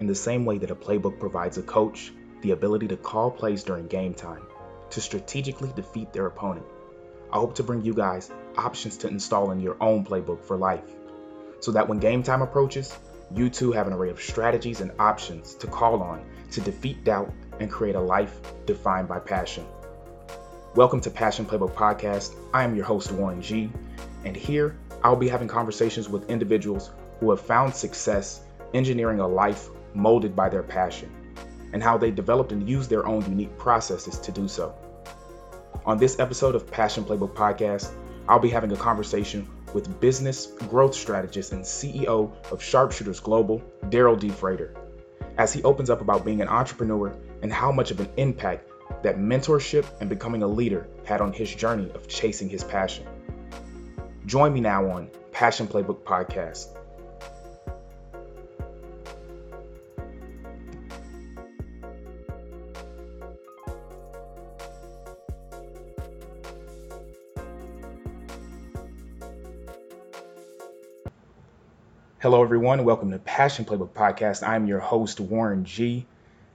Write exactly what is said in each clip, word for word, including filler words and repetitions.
in the same way that a playbook provides a coach the ability to call plays during game time to strategically defeat their opponent. I hope to bring you guys options to install in your own playbook for life, so that when game time approaches, you too have an array of strategies and options to call on to defeat doubt and create a life defined by passion. Welcome to Passion Playbook Podcast. I am your host, Warren G, and here I'll be having conversations with individuals who have found success engineering a life molded by their passion, and how they developed and used their own unique processes to do so. On this episode of Passion Playbook Podcast, I'll be having a conversation with business growth strategist and C E O of Sharpshooters Global, Darrell D. Frater, as he opens up about being an entrepreneur and how much of an impact that mentorship and becoming a leader had on his journey of chasing his passion. Join me now on Passion Playbook Podcast. Hello, everyone. Welcome to Passion Playbook Podcast. I'm your host, Warren G.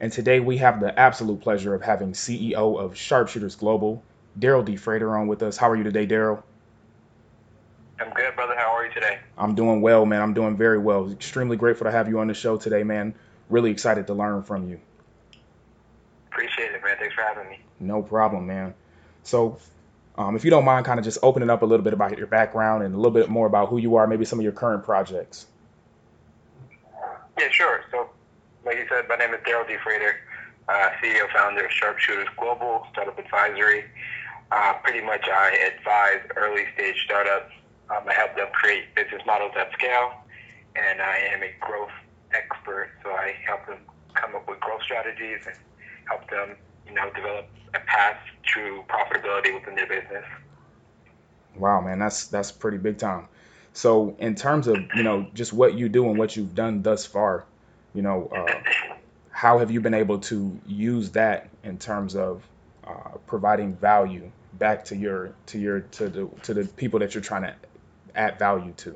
And today we have the absolute pleasure of having C E O of Sharpshooters Global, Darrell D. Frater, on with us. How are you today, Darrell? I'm good, brother. How are you today? I'm doing well, man. I'm doing very well. Extremely grateful to have you on the show today, man. Really excited to learn from you. Appreciate it, man. Thanks for having me. No problem, man. So um, if you don't mind kind of just opening up a little bit about your background and a little bit more about who you are, maybe some of your current projects. Yeah, sure. So, like you said, my name is Darrell D. Frater, uh, C E O founder of Sharpshooters Global, startup advisory. Uh, pretty much I advise early-stage startups. Um, I help them create business models at scale, and I am a growth expert. So I help them come up with growth strategies and help them, you know, develop a path to profitability within their business. Wow, man, that's that's pretty big time. So in terms of, you know, just what you do and what you've done thus far, you know, uh, how have you been able to use that in terms of uh, providing value back to your to your to the to the people that you're trying to add value to?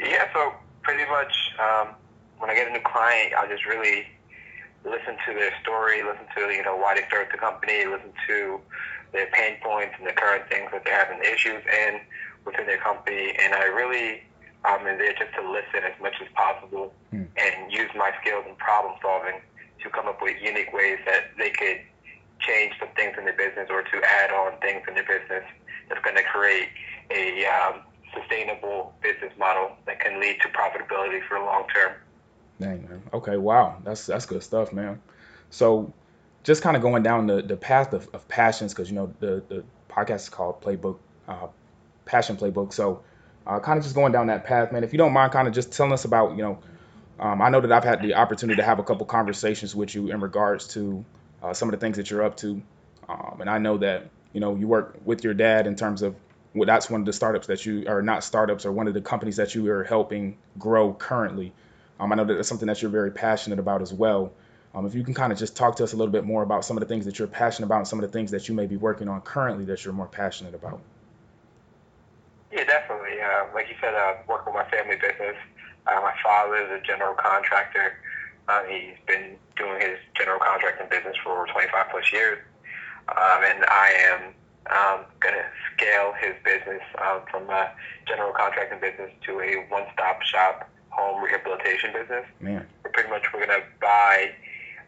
Yeah, so pretty much um, when I get a new client, I just really listen to their story, listen to, you know, why they started the company, listen to their pain points and the current things that they're having issues in within their company, and I really um, am there just to listen as much as possible mm. and use my skills in problem solving to come up with unique ways that they could change some things in their business or to add on things in their business that's going to create a um, sustainable business model that can lead to profitability for the long term. Dang, man. Okay, wow. That's that's good stuff, man. So just kind of going down the, the path of, of passions, because, you know, the, the podcast is called Playbook uh, Passion Playbook. So uh, kind of just going down that path, man, if you don't mind kind of just telling us about, you know, um, I know that I've had the opportunity to have a couple conversations with you in regards to uh, some of the things that you're up to. Um, and I know that, you know, you work with your dad in terms of well, that's one of the startups that you are not startups or one of the companies that you are helping grow currently. Um, I know that that's something that you're very passionate about as well. Um, if you can kind of just talk to us a little bit more about some of the things that you're passionate about and some of the things that you may be working on currently that you're more passionate about. Yeah, definitely. Uh, like you said, I work with my family business. Uh, my father is a general contractor. Um, he's been doing his general contracting business for over twenty-five plus years. Um, and I am um, going to scale his business um, from a general contracting business to a one-stop shop home rehabilitation business. Man. Pretty much we're going to buy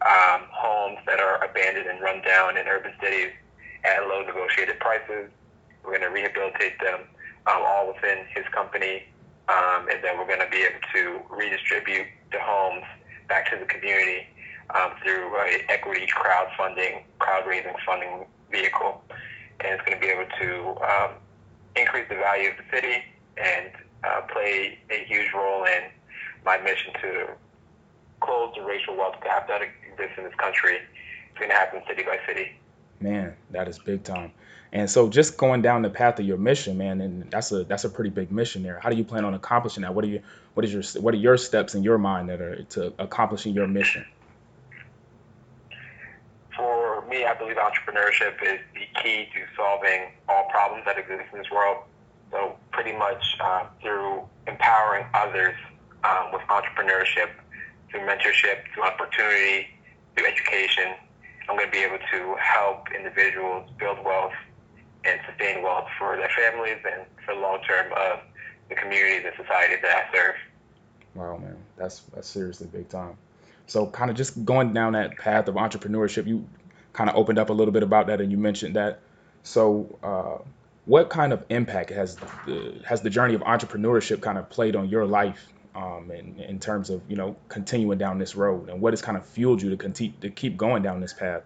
um, homes that are abandoned and run down in urban cities at low negotiated prices. We're going to rehabilitate them um, all within his company, um, and then we're going to be able to redistribute the homes back to the community um, through an equity crowdfunding, crowd-raising funding vehicle. And it's going to be able to um, increase the value of the city and uh, play a huge role in my mission to close the racial wealth gap that exists in this country. It's going to happen city by city. Man, that is big time. And so just going down the path of your mission, man, and that's a that's a pretty big mission there. How do you plan on accomplishing that? What are you what is your what are your steps in your mind that are to accomplishing your mission? For me, I believe entrepreneurship is the key to solving all problems that exist in this world. So pretty much uh, through empowering others, um, with entrepreneurship, through mentorship, through opportunity, through education. I'm going to be able to help individuals build wealth and sustain wealth for their families and for the long term of the communities and societies that I serve. Wow, man, that's that's seriously big time. So kind of just going down that path of entrepreneurship, you kind of opened up a little bit about that and you mentioned that. So uh, what kind of impact has the, has the journey of entrepreneurship kind of played on your life um, in, in terms of, you know, continuing down this road, and what has kind of fueled you to continue to keep going down this path?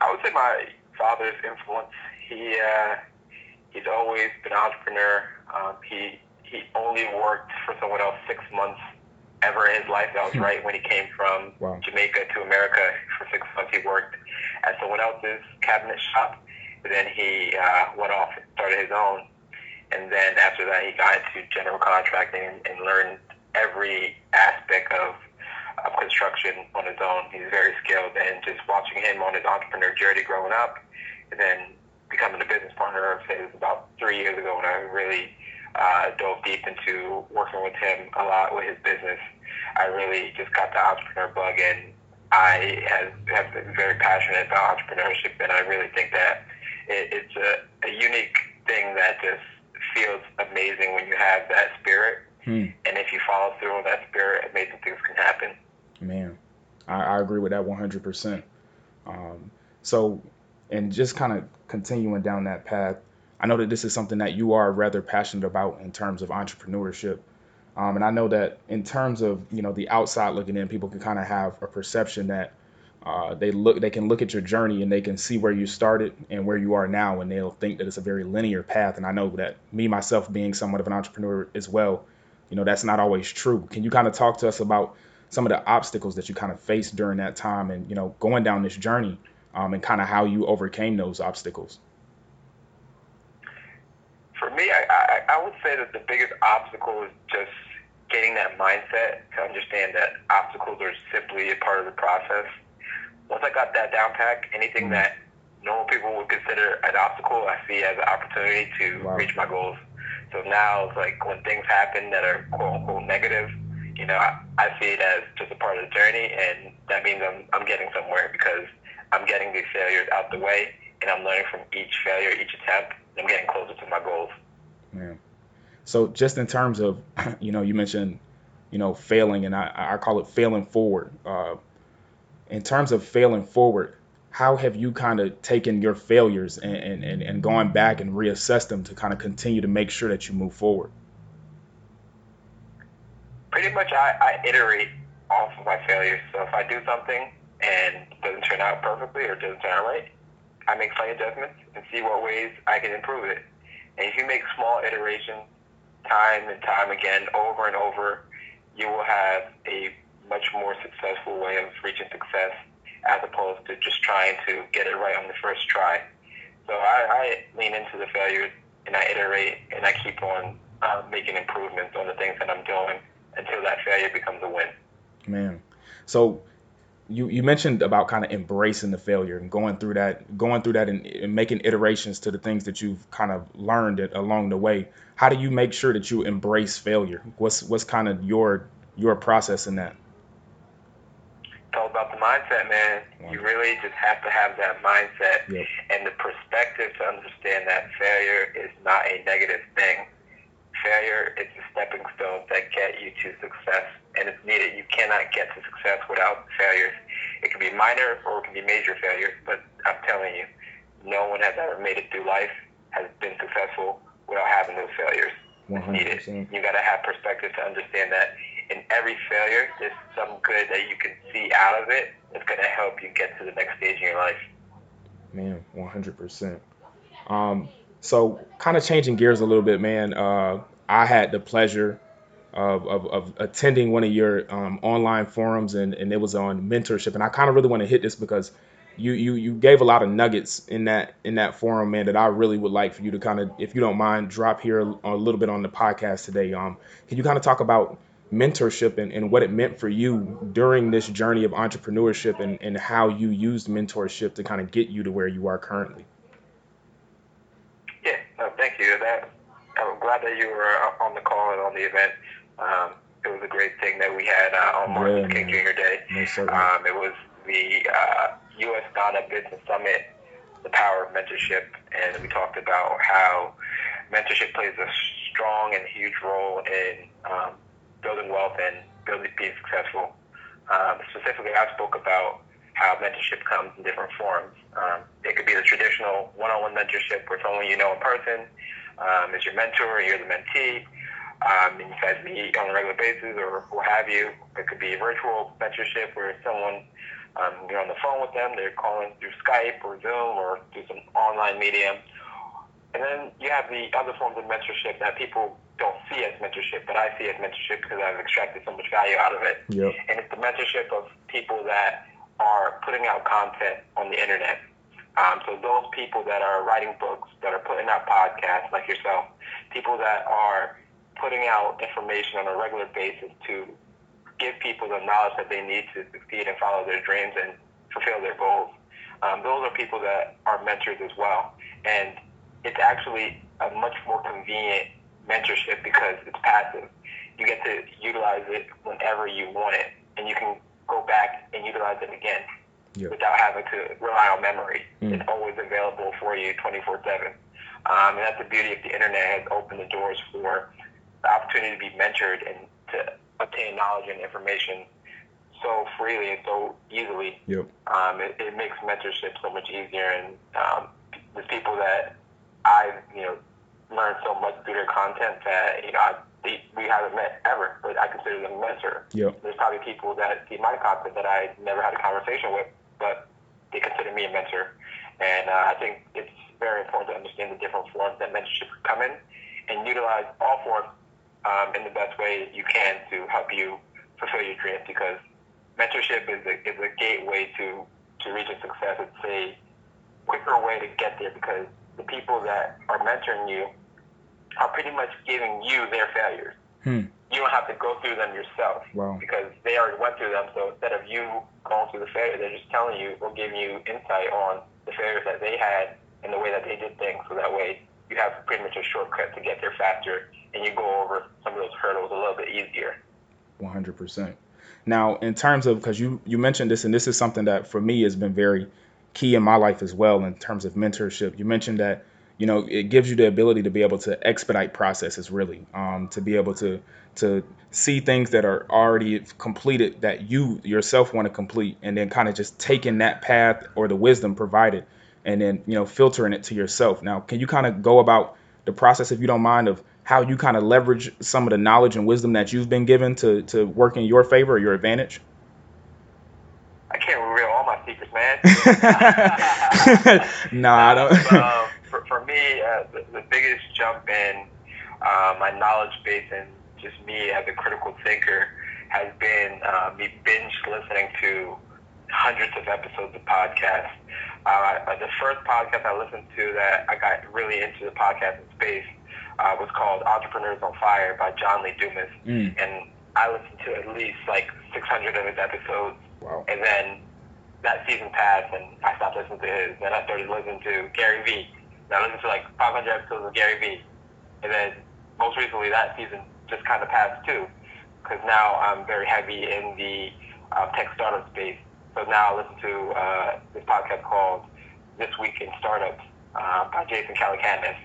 I would say my father's influence. He uh, he's always been an entrepreneur. Um, he he only worked for someone else six months ever in his life. That was right when he came from wow. Jamaica to America. For six months he worked at someone else's cabinet shop, and then he uh, went off and started his own. And then after that he got into general contracting and, and learned every aspect of, of construction on his own. He's very skilled, and just watching him on his entrepreneur journey growing up and then becoming a business partner of his about three years ago when I really Uh, dove deep into working with him a lot with his business. I really just got the entrepreneur bug, and I have, have been very passionate about entrepreneurship, and I really think that it, it's a, a unique thing that just feels amazing when you have that spirit. Hmm. And if you follow through on that spirit, amazing things can happen. Man, I, I agree with that one hundred percent. Um, so, and just kind of continuing down that path, I know that this is something that you are rather passionate about in terms of entrepreneurship. Um, and I know that in terms of, you know, the outside looking in, people can kind of have a perception that uh, they look, they can look at your journey and they can see where you started and where you are now, and they'll think that it's a very linear path. And I know that me, myself being somewhat of an entrepreneur as well, you know, that's not always true. Can you kind of talk to us about some of the obstacles that you kind of faced during that time and, you know, going down this journey um, and kind of how you overcame those obstacles? For me, I, I, I would say that the biggest obstacle is just getting that mindset to understand that obstacles are simply a part of the process. Once I got that down pack, anything mm-hmm. that normal people would consider an obstacle, I see as an opportunity to wow. reach my goals. So now it's like when things happen that are quote unquote negative, you know, I, I see it as just a part of the journey, and that means I'm, I'm getting somewhere because I'm getting these failures out the way, and I'm learning from each failure, each attempt. I'm getting closer to my goals. Yeah. So just in terms of, you know, you mentioned, you know, failing, and I, I call it failing forward. Uh, in terms of failing forward, how have you kind of taken your failures and, and, and, and going back and reassess them to kind of continue to make sure that you move forward? Pretty much I, I iterate off of my failures. So if I do something and it doesn't turn out perfectly or doesn't turn out right, I make slight adjustments and see what ways I can improve it. And if you make small iterations time and time again, over and over, you will have a much more successful way of reaching success as opposed to just trying to get it right on the first try. So I, I lean into the failures and I iterate and I keep on uh, making improvements on the things that I'm doing until that failure becomes a win. Man. So You you mentioned about kind of embracing the failure and going through that, going through that and, and making iterations to the things that you've kind of learned it along the way. How do you make sure that you embrace failure? What's what's kind of your your process in that? It's all about the mindset, man. Wow. You really just have to have that mindset yep. and the perspective to understand that failure is not a negative thing. Failure is a stepping stone that get you to success, and it's needed. You cannot get to success without failures. It can be minor or it can be major failures, but I'm telling you, no one has ever made it through life, has been successful without having those failures. It's one hundred percent needed. You got to have perspective to understand that in every failure, there's some good that you can see out of it that's going to help you get to the next stage in your life. Man, one hundred percent. Um, so kind of changing gears a little bit, man. Uh, I had the pleasure of, of, of attending one of your um, online forums, and, and it was on mentorship. And I kind of really want to hit this because you, you you gave a lot of nuggets in that in that forum, man, that I really would like for you to kind of, if you don't mind, drop here a, a little bit on the podcast today. Um, can you kind of talk about mentorship and, and what it meant for you during this journey of entrepreneurship and, and how you used mentorship to kind of get you to where you are currently? Yeah, no, thank you. That, I'm glad that you were on the call and on the event. Um, it was a great thing that we had uh, on Martin Luther King Junior Day. Um, it was the uh, U S Startup Business Summit, The Power of Mentorship, and we talked about how mentorship plays a strong and huge role in um, building wealth and building being successful. Um, specifically, I spoke about how mentorship comes in different forms. Um, it could be the traditional one-on-one mentorship where someone you know in person um, is your mentor, you're the mentee, um, and you guys meet on a regular basis or what have you. It could be virtual mentorship where someone, um, you're on the phone with them, they're calling through Skype or Zoom or through some online medium. And then you have the other forms of mentorship that people don't see as mentorship, but I see as mentorship because I've extracted so much value out of it. Yep. And it's the mentorship of people that are putting out content on the internet. Um, so those people that are writing books, that are putting out podcasts like yourself, people that are putting out information on a regular basis to give people the knowledge that they need to succeed and follow their dreams and fulfill their goals. Um, those are people that are mentors as well. And it's actually a much more convenient mentorship because it's passive. You get to utilize it whenever you want it, and you can go back and utilize it again yep. without having to rely on memory. Mm. It's always available for you twenty-four seven. Um, and that's the beauty of the internet. Has opened the doors for the opportunity to be mentored and to obtain knowledge and information so freely and so easily. Yep. Um, it, it makes mentorship so much easier. And um, the people that I've, you know, learned so much through their content that, you know, I They, we haven't met ever, but I consider them a mentor. Yep. There's probably people that see my content that I never had a conversation with, but they consider me a mentor. And uh, I think it's very important to understand the different forms that mentorship can come in and utilize all forms um, in the best way you can to help you fulfill your dreams, because mentorship is a, is a gateway to, to reaching success. It's a quicker way to get there because the people that are mentoring you are pretty much giving you their failures. Hmm. You don't have to go through them yourself. Wow. Because they already went through them. So instead of you going through the failure, they're just telling you or giving you insight on the failures that they had and the way that they did things. So that way you have pretty much a shortcut to get there faster and you go over some of those hurdles a little bit easier. one hundred percent. Now, in terms of, because you, you mentioned this, and this is something that for me has been very key in my life as well in terms of mentorship. You mentioned that you know, it gives you the ability to be able to expedite processes, really, um, to be able to to see things that are already completed that you yourself want to complete, and then kind of just taking that path or the wisdom provided and then, you know, filtering it to yourself. Now, can you kind of go about the process, if you don't mind, of how you kind of leverage some of the knowledge and wisdom that you've been given to, to work in your favor or your advantage? I can't reveal all my secrets, man. no, I don't. um, For, for me, uh, the, the biggest jump in uh, my knowledge base and just me as a critical thinker has been uh, me binge listening to hundreds of episodes of podcasts. Uh, the first podcast I listened to that I got really into the podcasting space uh, was called Entrepreneurs on Fire by John Lee Dumas. Mm. And I listened to at least like six hundred of his episodes. Wow. And then that season passed and I stopped listening to his. Then I started listening to Gary Vee. I listened to like five hundred episodes of Gary Vee. And then most recently that season just kind of passed too, because now I'm very heavy in the uh, tech startup space. So now I listen to uh, this podcast called This Week in Startups uh, by Jason Calacanis.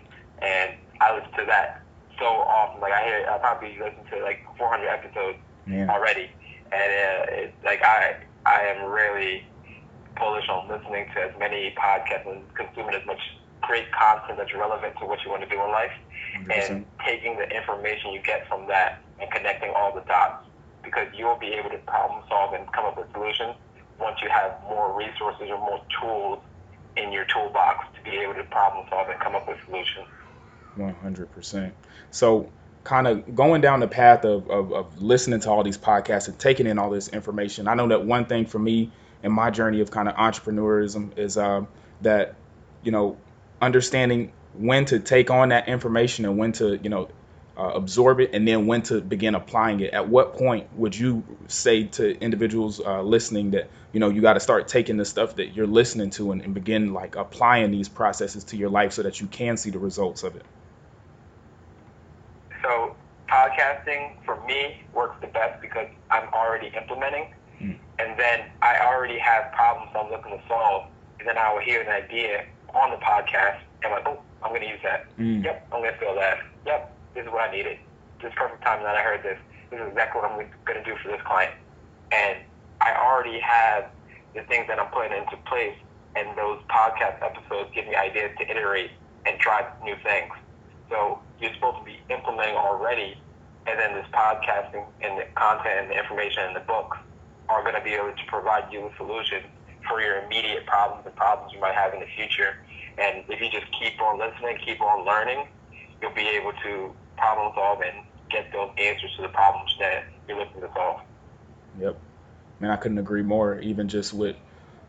And I listen to that so often. Like I hear, I probably listen to like four hundred episodes yeah. already. And uh, it, like I, I am really bullish on listening to as many podcasts and consuming as much great content that's relevant to what you want to do in life, one hundred percent. And taking the information you get from that and connecting all the dots, because you'll be able to problem solve and come up with solutions once you have more resources or more tools in your toolbox to be able to problem solve and come up with solutions. one hundred percent. So kind of going down the path of, of, of listening to all these podcasts and taking in all this information, I know that one thing for me in my journey of kind of entrepreneurism is uh, that, you know, understanding when to take on that information and when to, you know, uh, absorb it, and then when to begin applying it. At what point would you say to individuals uh, listening that, you know, you got to start taking the stuff that you're listening to and, and begin like applying these processes to your life so that you can see the results of it? podcasting for me works the best because I'm already implementing, mm. and then I already have problems I'm looking to solve, and then I will hear an idea on the podcast, and I'm like, oh, I'm going to use that. Mm. Yep, I'm going to feel that. Yep, this is what I needed. This is perfect time that I heard this. This is exactly what I'm going to do for this client. And I already have the things that I'm putting into place, and those podcast episodes give me ideas to iterate and try new things. So you're supposed to be implementing already, and then this podcasting and the content and the information and the books are going to be able to provide you with solutions for your immediate problems and problems you might have in the future. And if you just keep on listening, keep on learning, you'll be able to problem solve and get those answers to the problems that you're looking to solve. Yep. Man, I couldn't agree more, even just with,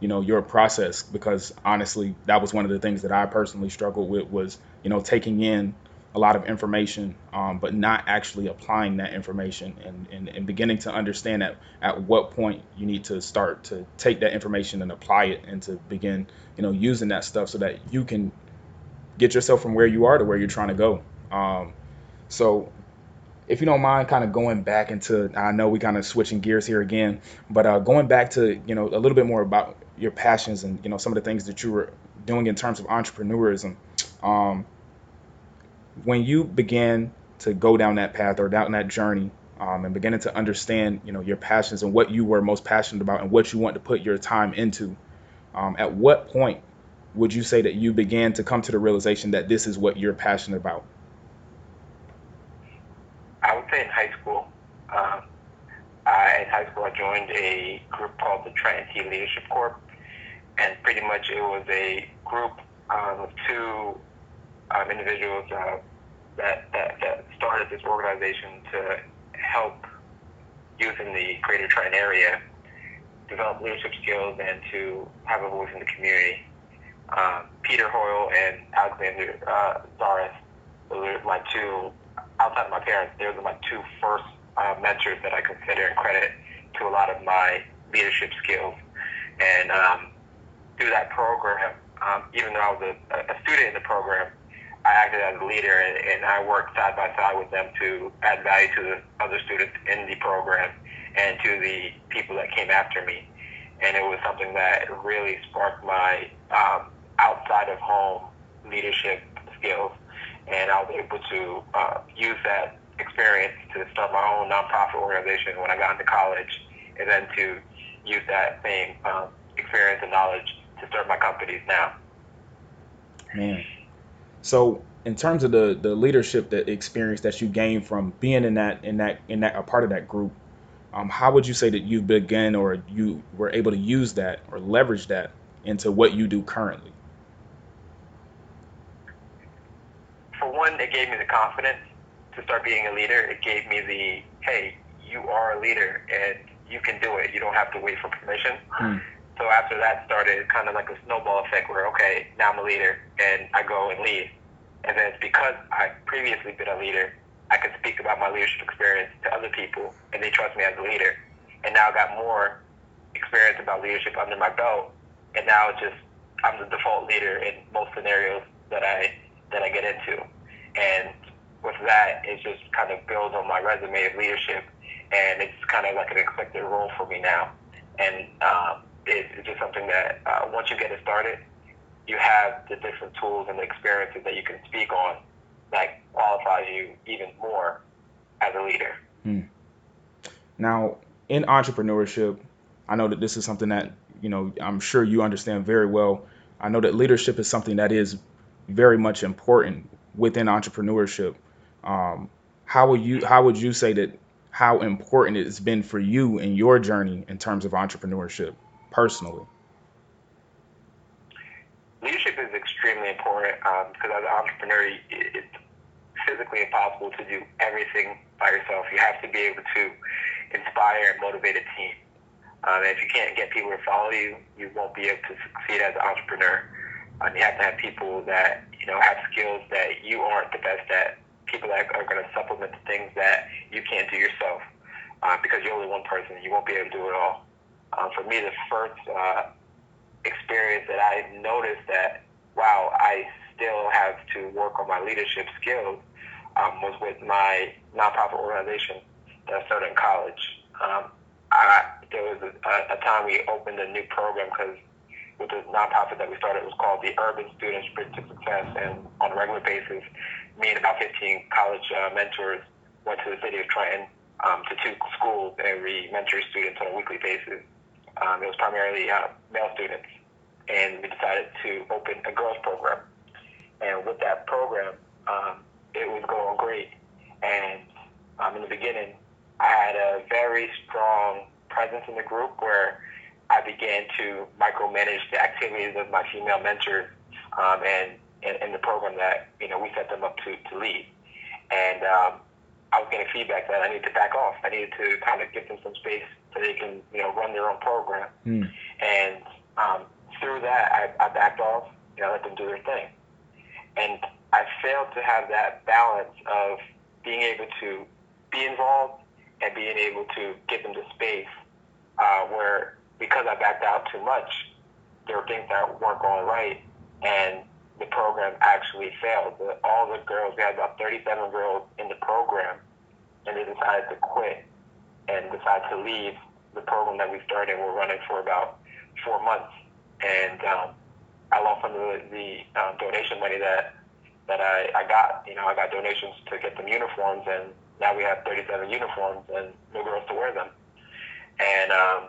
you know, your process, because honestly, that was one of the things that I personally struggled with was, you know, taking in a lot of information, um, but not actually applying that information and, and, and beginning to understand that at what point you need to start to take that information and apply it and to begin, you know, using that stuff so that you can get yourself from where you are to where you're trying to go. Um, so if you don't mind kind of going back into, I know we kind of switching gears here again, but uh, going back to, you know, a little bit more about your passions and, you know, some of the things that you were doing in terms of entrepreneurism. Um, When you began to go down that path or down that journey um, and beginning to understand, you know, your passions and what you were most passionate about and what you want to put your time into, um, at what point would you say that you began to come to the realization that this is what you're passionate about? I would say in high school. Um, I, in high school, I joined a group called the Trinity Leadership Corp, and pretty much it was a group um, of two Um, individuals uh, that, that that started this organization to help youth in the greater Trenton area develop leadership skills and to have a voice in the community. Uh, Peter Hoyle and Alexander uh, Zaris, those are my two, outside of my parents, those are my two first uh, mentors that I consider and credit to a lot of my leadership skills. And um, through that program, um, even though I was a, a student in the program, I acted as a leader, and, and I worked side by side with them to add value to the other students in the program and to the people that came after me. And it was something that really sparked my um, outside of home leadership skills. And I was able to uh, use that experience to start my own nonprofit organization when I got into college, and then to use that same um, experience and knowledge to start my companies now. Man. So in terms of the, the leadership, the experience that you gained from being in that in that in that a part of that group, um, how would you say that you began or you were able to use that or leverage that into what you do currently? For one, it gave me the confidence to start being a leader. It gave me the, hey, you are a leader and you can do it. You don't have to wait for permission. Hmm. So after that started kind of like a snowball effect where, okay, now I'm a leader and I go and lead. And then it's because I've previously been a leader, I could speak about my leadership experience to other people and they trust me as a leader. And now I've got more experience about leadership under my belt. And now it's just, I'm the default leader in most scenarios that I, that I get into. And with that, it just kind of builds on my resume of leadership. And it's kind of like an expected role for me now. And, um, it's just something that uh, once you get it started, you have the different tools and the experiences that you can speak on that qualifies you even more as a leader. Hmm. Now, in entrepreneurship, I know that this is something that, you know, I'm sure you understand very well. I know that leadership is something that is very much important within entrepreneurship. Um, how would you how would you say that how important it's been for you in your journey in terms of entrepreneurship? Personally, leadership is extremely important um, because as an entrepreneur, it, it's physically impossible to do everything by yourself. You have to be able to inspire and motivate a team. Um, and if you can't get people to follow you, you won't be able to succeed as an entrepreneur. Um, you have to have people that, you know, have skills that you aren't the best at, people that are going to supplement the things that you can't do yourself uh, because you're only one person and you won't be able to do it all. Um, for me, the first uh, experience that I noticed that, wow, I still have to work on my leadership skills um, was with my nonprofit organization that I started in college. Um, I, there was a, a time we opened a new program because with the nonprofit that we started, it was called the Urban Students Bridge to Success. And on a regular basis, me and about fifteen college uh, mentors went to the city of Trenton um, to two schools, and we mentor students on a weekly basis. Um, it was primarily uh, male students. And we decided to open a girls program. And with that program, um, it was going great. And um, in the beginning, I had a very strong presence in the group where I began to micromanage the activities of my female mentors um, and in the program that, you know, we set them up to, to lead. And um, I was getting feedback that I needed to back off. I needed to kind of give them some space so they can, you know, run their own program. Mm. And um, through that, I, I backed off, you know, let them do their thing. And I failed to have that balance of being able to be involved and being able to give them the space uh, where, because I backed out too much, there were things that weren't going right, and the program actually failed. All the girls, we had about thirty-seven girls in the program, and they decided to quit and decided to leave the program that we started. We're running for about four months, and um, I lost some of the, the um, donation money that that I, I got. You know, I got donations to get them uniforms, and now we have thirty-seven uniforms and no girls to wear them. And um,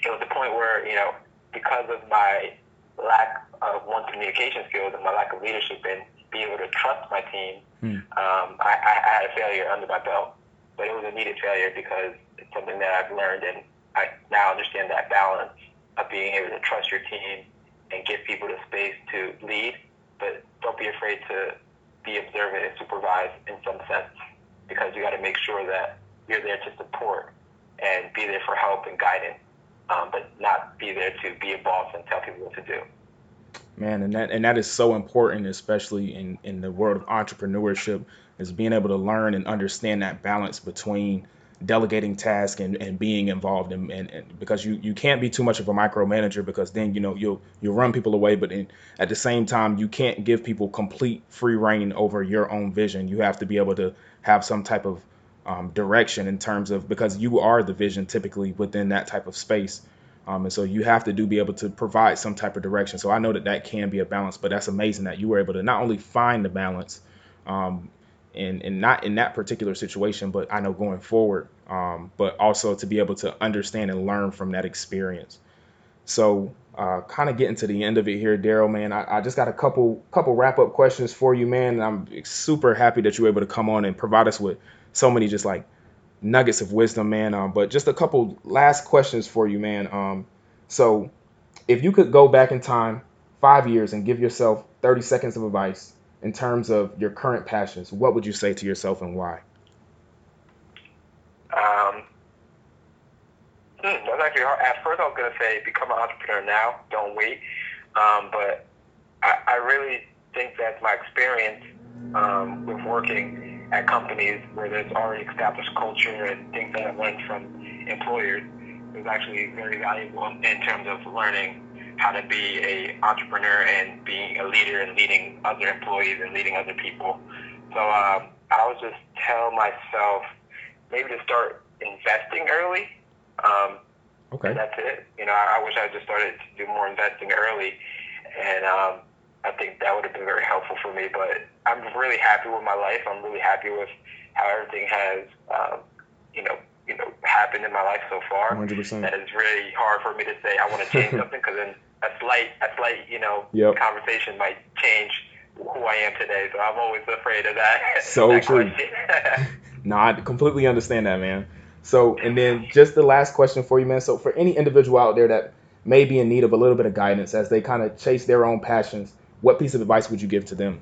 it was the point where, you know, because of my lack of one communication skills and my lack of leadership and being able to trust my team, mm. um, I, I had a failure under my belt. But it was a needed failure because it's something that I've learned, and I now understand that balance of being able to trust your team and give people the space to lead, but don't be afraid to be observant and supervise in some sense, because you got to make sure that you're there to support and be there for help and guidance. Um, but not be there to be a boss and tell people what to do. Man, and that and that is so important, especially in, in the world of entrepreneurship, is being able to learn and understand that balance between delegating tasks and, and being involved in, and, and because you, you can't be too much of a micromanager, because then, you know, you'll you'll run people away, but in, at the same time, you can't give people complete free reign over your own vision. You have to be able to have some type of Um, direction in terms of, because you are the vision typically within that type of space. Um, and so you have to do be able to provide some type of direction. So I know that that can be a balance, but that's amazing that you were able to not only find the balance um, and, and not in that particular situation, but I know going forward, um, but also to be able to understand and learn from that experience. So uh, kind of getting to the end of it here, Darrell, man, I, I just got a couple couple wrap up questions for you, man. And I'm super happy that you were able to come on and provide us with so many just like nuggets of wisdom, man. Um, but just a couple last questions for you, man. Um, so if you could go back in time five years and give yourself thirty seconds of advice in terms of your current passions, what would you say to yourself and why? Um, that's actually hard. At first I was going to say become an entrepreneur now, don't wait. Um, but I, I really think that my experience um, with working at companies where there's already established culture and things that I've learned from employers is actually very valuable in terms of learning how to be a entrepreneur and being a leader and leading other employees and leading other people. So um, I would just tell myself maybe to start investing early. Um, okay. That's it. You know, I, I wish I just started to do more investing early, and um, I think that would have been very helpful for me, but I'm really happy with my life. I'm really happy with how everything has, um, you know, you know, happened in my life so far. one hundred percent. And it's really hard for me to say I want to change something, because then a slight, a slight, you know, yep. conversation might change who I am today. So I'm always afraid of that. So that true. No, I completely understand that, man. So, and then just the last question for you, man. So for any individual out there that may be in need of a little bit of guidance as they kind of chase their own passions, what piece of advice would you give to them?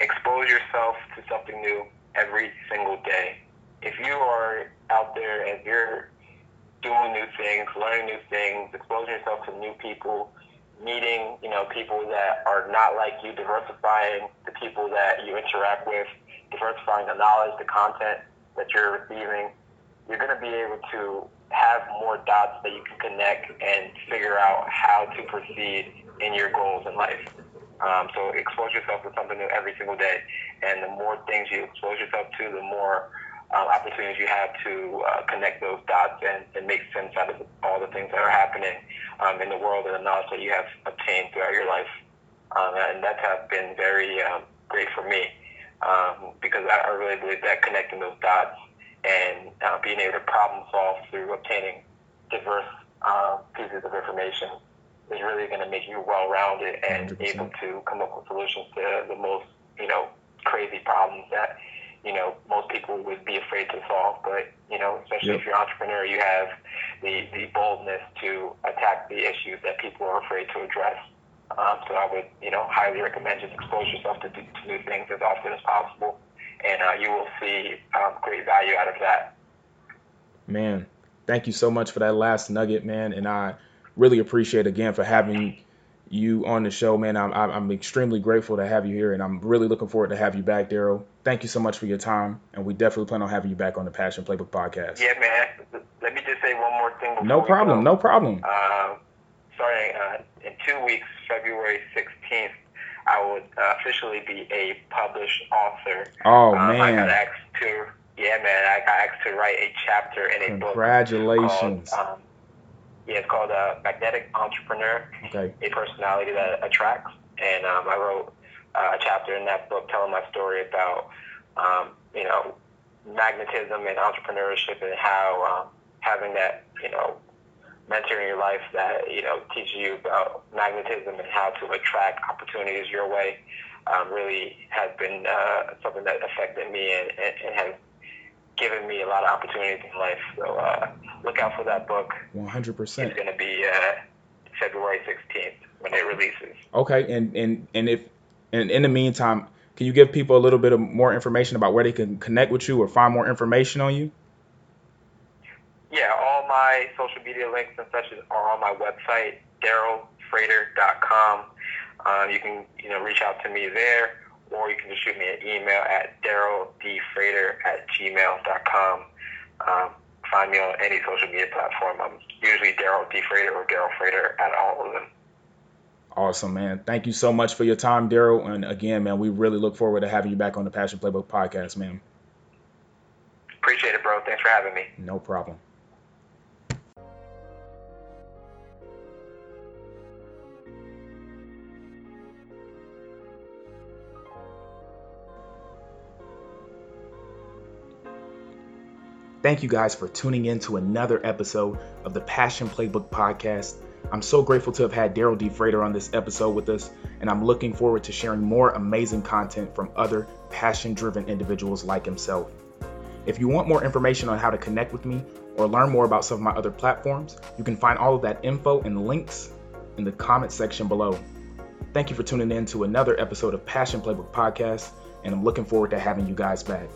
Expose yourself to something new every single day. If you are out there and you're doing new things, learning new things, exposing yourself to new people, meeting, you know, people that are not like you, diversifying the people that you interact with, diversifying the knowledge, the content that you're receiving, you're going to be able to have more dots that you can connect and figure out how to proceed in your goals in life. Um, so expose yourself to something new every single day. And the more things you expose yourself to, the more um, opportunities you have to uh, connect those dots and, and make sense out of all the things that are happening um, in the world and the knowledge that you have obtained throughout your life. Um, and that's been very um, great for me um, because I, I really believe that connecting those dots and uh, being able to problem solve through obtaining diverse uh, pieces of information is really going to make you well-rounded and one hundred percent able to come up with solutions to the most, you know, crazy problems that, you know, most people would be afraid to solve. But, you know, especially yep. if you're an entrepreneur, you have the, the boldness to attack the issues that people are afraid to address. Um, so I would, you know, highly recommend just expose yourself to do, to do things as often as possible, and uh, you will see um, great value out of that. Man, thank you so much for that last nugget, man. And I really appreciate again for having you on the show, man. I'm I'm extremely grateful to have you here, and I'm really looking forward to have you back, Darrell. Thank you so much for your time, and we definitely plan on having you back on the Passion Playbook Podcast. Yeah, man. Let me just say one more thing. No problem. No problem. Uh, starting uh, in two weeks, February sixteenth, I will uh, officially be a published author. Oh, um, man. I got asked to, yeah, man, I got asked to write a chapter in a book. Congratulations. Called, um, yeah, it's called uh, Magnetic Entrepreneur, okay. A Personality That Attracts. And um, I wrote uh, a chapter in that book telling my story about, um, you know, magnetism and entrepreneurship and how um, having that, you know, mentor in your life that, you know, teaches you about magnetism and how to attract opportunities your way um, really has been uh, something that affected me and, and, and has given me a lot of opportunities in life. So uh, look out for that book. one hundred percent. It's going to be uh, February sixteenth when it releases. Okay. And, and, and, if, and in the meantime, can you give people a little bit of more information about where they can connect with you or find more information on you? Yeah, all my social media links and such are on my website, darrell frater dot com. Um, you can, you know, reach out to me there, or you can just shoot me an email at darrell d frater at gmail dot com. Um, find me on any social media platform. I'm usually Darrell D. Frater or Darrell Frater at all of them. Awesome, man. Thank you so much for your time, Darrell. And again, man, we really look forward to having you back on the Passion Playbook Podcast, man. Appreciate it, bro. Thanks for having me. No problem. Thank you guys for tuning in to another episode of the Passion Playbook Podcast. I'm so grateful to have had Darrell D. Frater on this episode with us, and I'm looking forward to sharing more amazing content from other passion-driven individuals like himself. If you want more information on how to connect with me or learn more about some of my other platforms, you can find all of that info and links in the comment section below. Thank you for tuning in to another episode of Passion Playbook Podcast, and I'm looking forward to having you guys back.